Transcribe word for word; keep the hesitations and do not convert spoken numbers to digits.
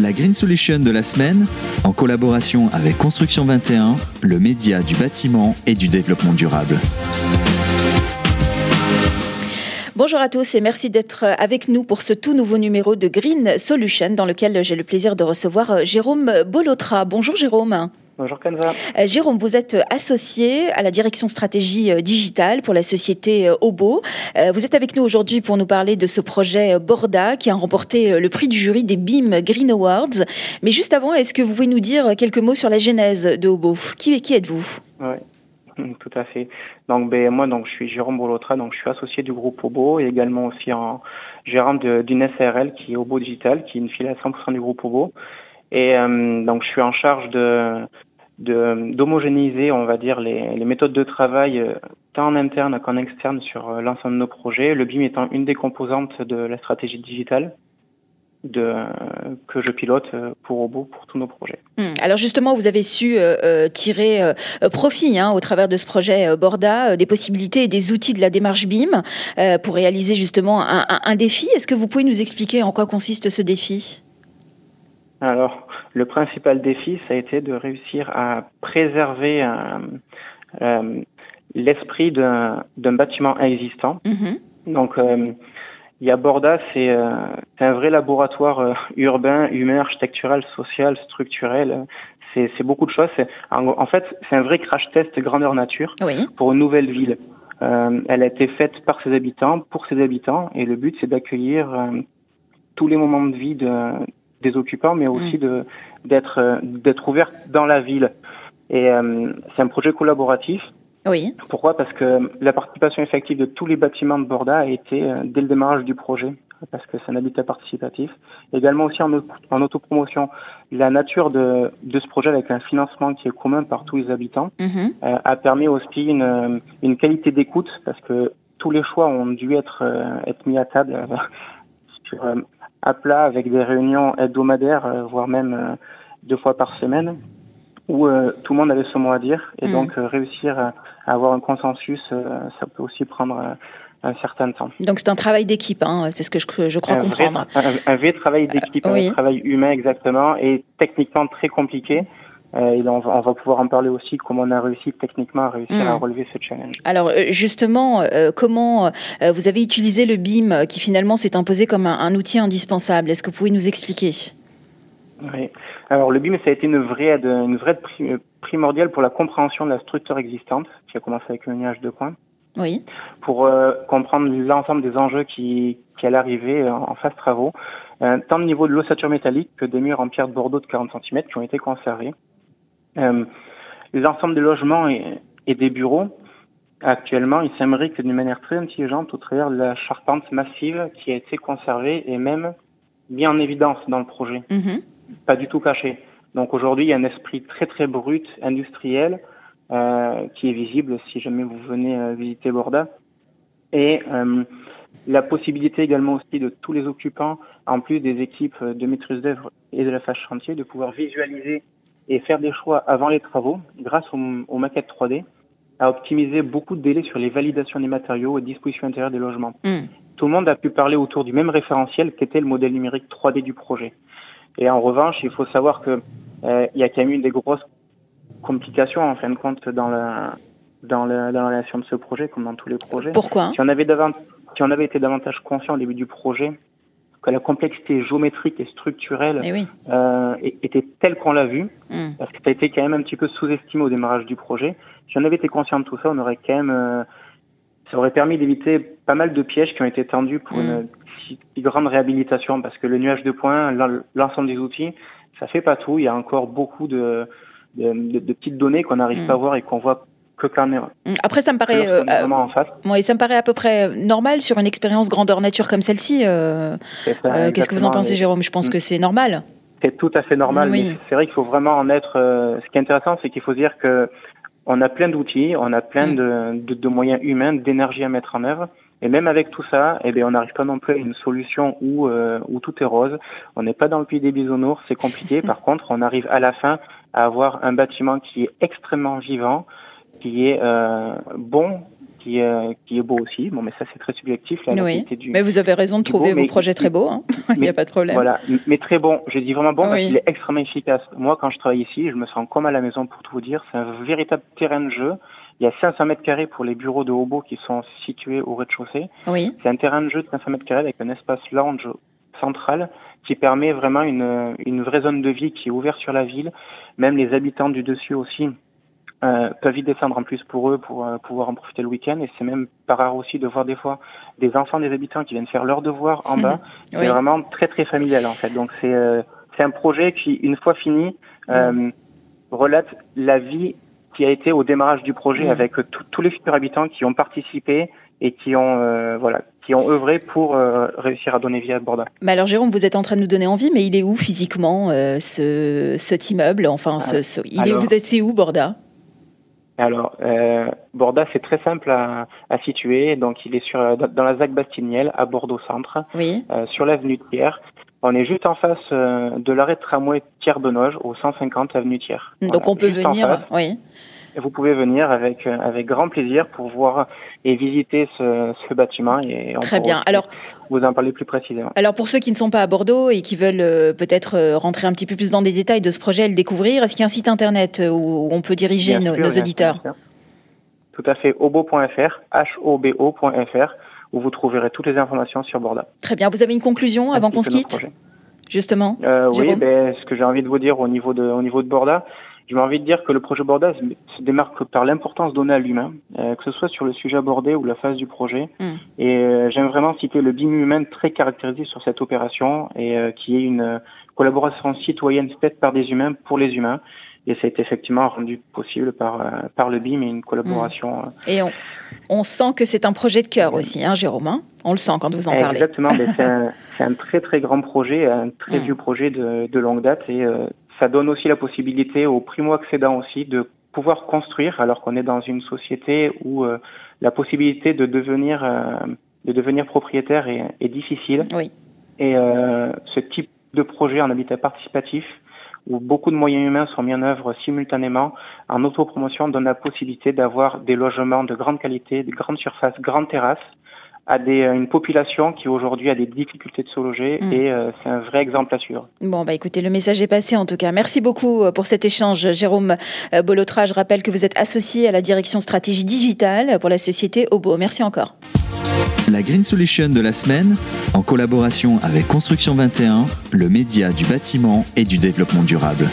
La Green Solution de la semaine, en collaboration avec Construction vingt et un, le média du bâtiment et du développement durable. Bonjour à tous et merci d'être avec nous pour ce tout nouveau numéro de Green Solution dans lequel j'ai le plaisir de recevoir Jérôme Boulotra. Bonjour Jérôme. Bonjour Kenza. Jérôme, vous êtes associé à la direction stratégie digitale pour la société Hobo. Vous êtes avec nous aujourd'hui pour nous parler de ce projet Borda qui a remporté le prix du jury des B I M Green Awards. Mais juste avant, est-ce que vous pouvez nous dire quelques mots sur la genèse de Hobo ? Qui, qui êtes-vous ? Oui. Tout à fait. Donc, ben, moi, donc, je suis Jérôme Boulotra, donc je suis associé du groupe Hobo et également aussi en gérant de, d'une S A R L qui est Hobo Digital, qui est une filiale à cent pour cent du groupe Hobo. Et euh, donc, je suis en charge de, de d'homogénéiser, on va dire, les, les méthodes de travail euh, tant en interne qu'en externe sur euh, l'ensemble de nos projets. Le B I M étant une des composantes de la stratégie digitale. De, que je pilote pour Hobo, pour tous nos projets. Alors justement, vous avez su euh, tirer euh, profit hein, au travers de ce projet euh, Borda, euh, des possibilités et des outils de la démarche B I M euh, pour réaliser justement un, un, un défi. Est-ce que vous pouvez nous expliquer en quoi consiste ce défi ? Alors, le principal défi, ça a été de réussir à préserver euh, euh, l'esprit d'un, d'un bâtiment existant. Mmh. Donc, euh, il y a Borda, c'est, euh, c'est un vrai laboratoire euh, urbain, humain, architectural, social, structurel. C'est, c'est beaucoup de choses. C'est, en, en fait, c'est un vrai crash test grandeur nature oui. pour une nouvelle ville. Euh, elle a été faite par ses habitants, pour ses habitants. Et le but, c'est d'accueillir euh, tous les moments de vie de, des occupants, mais aussi mmh. de, d'être, euh, d'être ouvert dans la ville. Et euh, c'est un projet collaboratif. Oui. Pourquoi ? Parce que la participation effective de tous les bâtiments de Borda a été euh, dès le démarrage du projet, parce que c'est un habitat participatif. Également aussi en, en autopromotion, la nature de, de ce projet avec un financement qui est commun par tous les habitants mm-hmm. euh, a permis aussi une, une qualité d'écoute, parce que tous les choix ont dû être, euh, être mis à table, euh, sur, euh, à plat, avec des réunions hebdomadaires, euh, voire même euh, deux fois par semaine. Où euh, tout le monde avait ce mot à dire et mmh. donc euh, réussir à, à avoir un consensus, euh, ça peut aussi prendre euh, un certain temps. Donc c'est un travail d'équipe, hein, c'est ce que je, je crois un comprendre. Vrai, un, un vrai travail d'équipe, euh, oui. un travail humain exactement et techniquement très compliqué. Et on va, on va pouvoir en parler aussi, comment on a réussi techniquement à réussir mmh. à relever ce challenge. Alors justement, euh, comment euh, vous avez utilisé le B I M qui finalement s'est imposé comme un, un outil indispensable ? Est-ce que vous pouvez nous expliquer ? Oui. Alors le B I M, ça a été une vraie aide, une vraie aide primordiale pour la compréhension de la structure existante, qui a commencé avec le nuage de points. Oui. Pour euh, comprendre l'ensemble des enjeux qui, qui allaient arriver en phase travaux, euh, tant au niveau de l'ossature métallique que des murs en pierre de Bordeaux de quarante centimètres qui ont été conservés. Euh, l'ensemble des logements et, et des bureaux, actuellement, ils s'imbriquent d'une manière très intelligente au travers de la charpente massive qui a été conservée et même mise en évidence dans le projet. Mm-hmm. Pas du tout caché. Donc aujourd'hui, il y a un esprit très très brut, industriel, euh, qui est visible si jamais vous venez euh, visiter Borda. Et euh, la possibilité également aussi de tous les occupants, en plus des équipes de maîtrise d'œuvre et de la phase chantier, de pouvoir visualiser et faire des choix avant les travaux grâce aux, aux maquettes trois D, à optimiser beaucoup de délais sur les validations des matériaux et dispositions intérieures des logements. Mmh. Tout le monde a pu parler autour du même référentiel qu'était le modèle numérique trois D du projet. Et en revanche, il faut savoir que euh, il y a quand même eu des grosses complications en fin de compte dans la dans la dans la réalisation de ce projet, comme dans tous les projets. Pourquoi ? Si on avait davant, si on avait été davantage conscient au début du projet que la complexité géométrique et structurelle et oui. euh, était telle qu'on l'a vue, mmh. parce que ça a été quand même un petit peu sous-estimé au démarrage du projet. Si on avait été conscient de tout ça, on aurait quand même euh, ça aurait permis d'éviter pas mal de pièges qui ont été tendus pour mmh. une une grande réhabilitation, parce que le nuage de points, l'ensemble des outils, ça fait pas tout. Il y a encore beaucoup de, de, de, de petites données qu'on n'arrive mmh. pas à voir et qu'on voit que quand on est. Après, ça me paraît euh, euh, en face. Ouais, ça me paraît à peu près normal sur une expérience grandeur nature comme celle-ci. Euh, ça, euh, qu'est-ce que vous en pensez, Jérôme ? Je pense mmh. que c'est normal. C'est tout à fait normal. Oui. Mais c'est vrai qu'il faut vraiment en être. Euh, ce qui est intéressant, c'est qu'il faut dire que on a plein d'outils, on a plein mmh. de, de, de moyens humains, d'énergie à mettre en œuvre. Et même avec tout ça, eh bien, on n'arrive pas non plus à une solution où, euh, où tout est rose. On n'est pas dans le pays des bisounours, c'est compliqué. Par contre, on arrive à la fin à avoir un bâtiment qui est extrêmement vivant, qui est euh, bon, qui, euh, qui est beau aussi. Bon, mais ça, c'est très subjectif. Là, la oui, du, mais vous avez raison de trouver beau, vos mais, projets très beaux. Hein. Mais, il n'y a pas de problème. Voilà, mais très bon. Je dis vraiment bon oui. parce qu'il est extrêmement efficace. Moi, quand je travaille ici, je me sens comme à la maison pour tout vous dire. C'est un véritable terrain de jeu. Il y a cinq cents mètres carrés pour les bureaux de Hobo qui sont situés au rez-de-chaussée. Oui. C'est un terrain de jeu de cinq cents mètres carrés avec un espace lounge central qui permet vraiment une, une vraie zone de vie qui est ouverte sur la ville. Même les habitants du dessus aussi euh, peuvent y descendre en plus pour eux, pour euh, pouvoir en profiter le week-end. Et c'est même pas rare aussi de voir des fois des enfants des habitants qui viennent faire leurs devoirs en mmh. bas. Oui. C'est vraiment très, très familial en fait. Donc c'est, euh, c'est un projet qui, une fois fini, euh, mmh. relate la vie qui a été au démarrage du projet mmh. avec tout, tous les futurs habitants qui ont participé et qui ont euh, voilà qui ont œuvré pour euh, réussir à donner vie à Borda. Mais alors Jérôme, vous êtes en train de nous donner envie, mais il est où physiquement euh, ce cet immeuble enfin ce, ce il alors, est vous êtes où Borda? Alors euh, Borda, c'est très simple à, à situer, donc il est sur dans la ZAC Bastiniel à Bordeaux centre, oui. euh, sur l'avenue Thiers. On est juste en face euh, de l'arrêt de tramway Thiers-Benoge au cent cinquante avenue Thiers. Donc voilà, on peut venir, oui. Vous pouvez venir avec euh, avec grand plaisir pour voir et visiter ce, ce bâtiment et on Très bien. Alors, vous en parler plus précisément. Alors pour ceux qui ne sont pas à Bordeaux et qui veulent euh, peut-être euh, rentrer un petit peu plus dans des détails de ce projet et le découvrir, est-ce qu'il y a un site internet où on peut diriger bien nos, sûr, nos auditeurs bien sûr. Tout à fait, hobo point f r, h o b o point f r. où vous trouverez toutes les informations sur Borda. Très bien. Vous avez une conclusion avant qu'on se quitte, justement euh, Oui, ben, ce que j'ai envie de vous dire au niveau de, au niveau de Borda, j'ai envie de dire que le projet Borda se, se démarque par l'importance donnée à l'humain, euh, que ce soit sur le sujet abordé ou la phase du projet. Mmh. Et euh, j'aime vraiment citer le B I M humain très caractérisé sur cette opération et euh, qui est une euh, collaboration citoyenne faite par des humains pour les humains. Et ça a été effectivement rendu possible par, euh, par le B I M et une collaboration. Mmh. Et on, on sent que c'est un projet de cœur oui. aussi, hein, Jérôme hein on le sent quand vous en parlez. Exactement, mais c'est, un, c'est un très très grand projet, un très mmh. vieux projet de, de longue date. Et euh, ça donne aussi la possibilité aux primo-accédants aussi de pouvoir construire, alors qu'on est dans une société où euh, la possibilité de devenir, euh, de devenir propriétaire est, est difficile. Oui. Et euh, ce type de projet en habitat participatif, où beaucoup de moyens humains sont mis en œuvre simultanément en autopromotion, donne la possibilité d'avoir des logements de grande qualité, de grandes surfaces, grandes terrasses, à des, une population qui aujourd'hui a des difficultés de se loger mmh. et euh, c'est un vrai exemple à suivre. Bon, bah écoutez, le message est passé en tout cas. Merci beaucoup pour cet échange, Jérôme Boulotra. Je rappelle que vous êtes associé à la direction stratégie digitale pour la société Hobo. Merci encore. La Green Solution de la semaine, en collaboration avec Construction vingt et un, le média du bâtiment et du développement durable.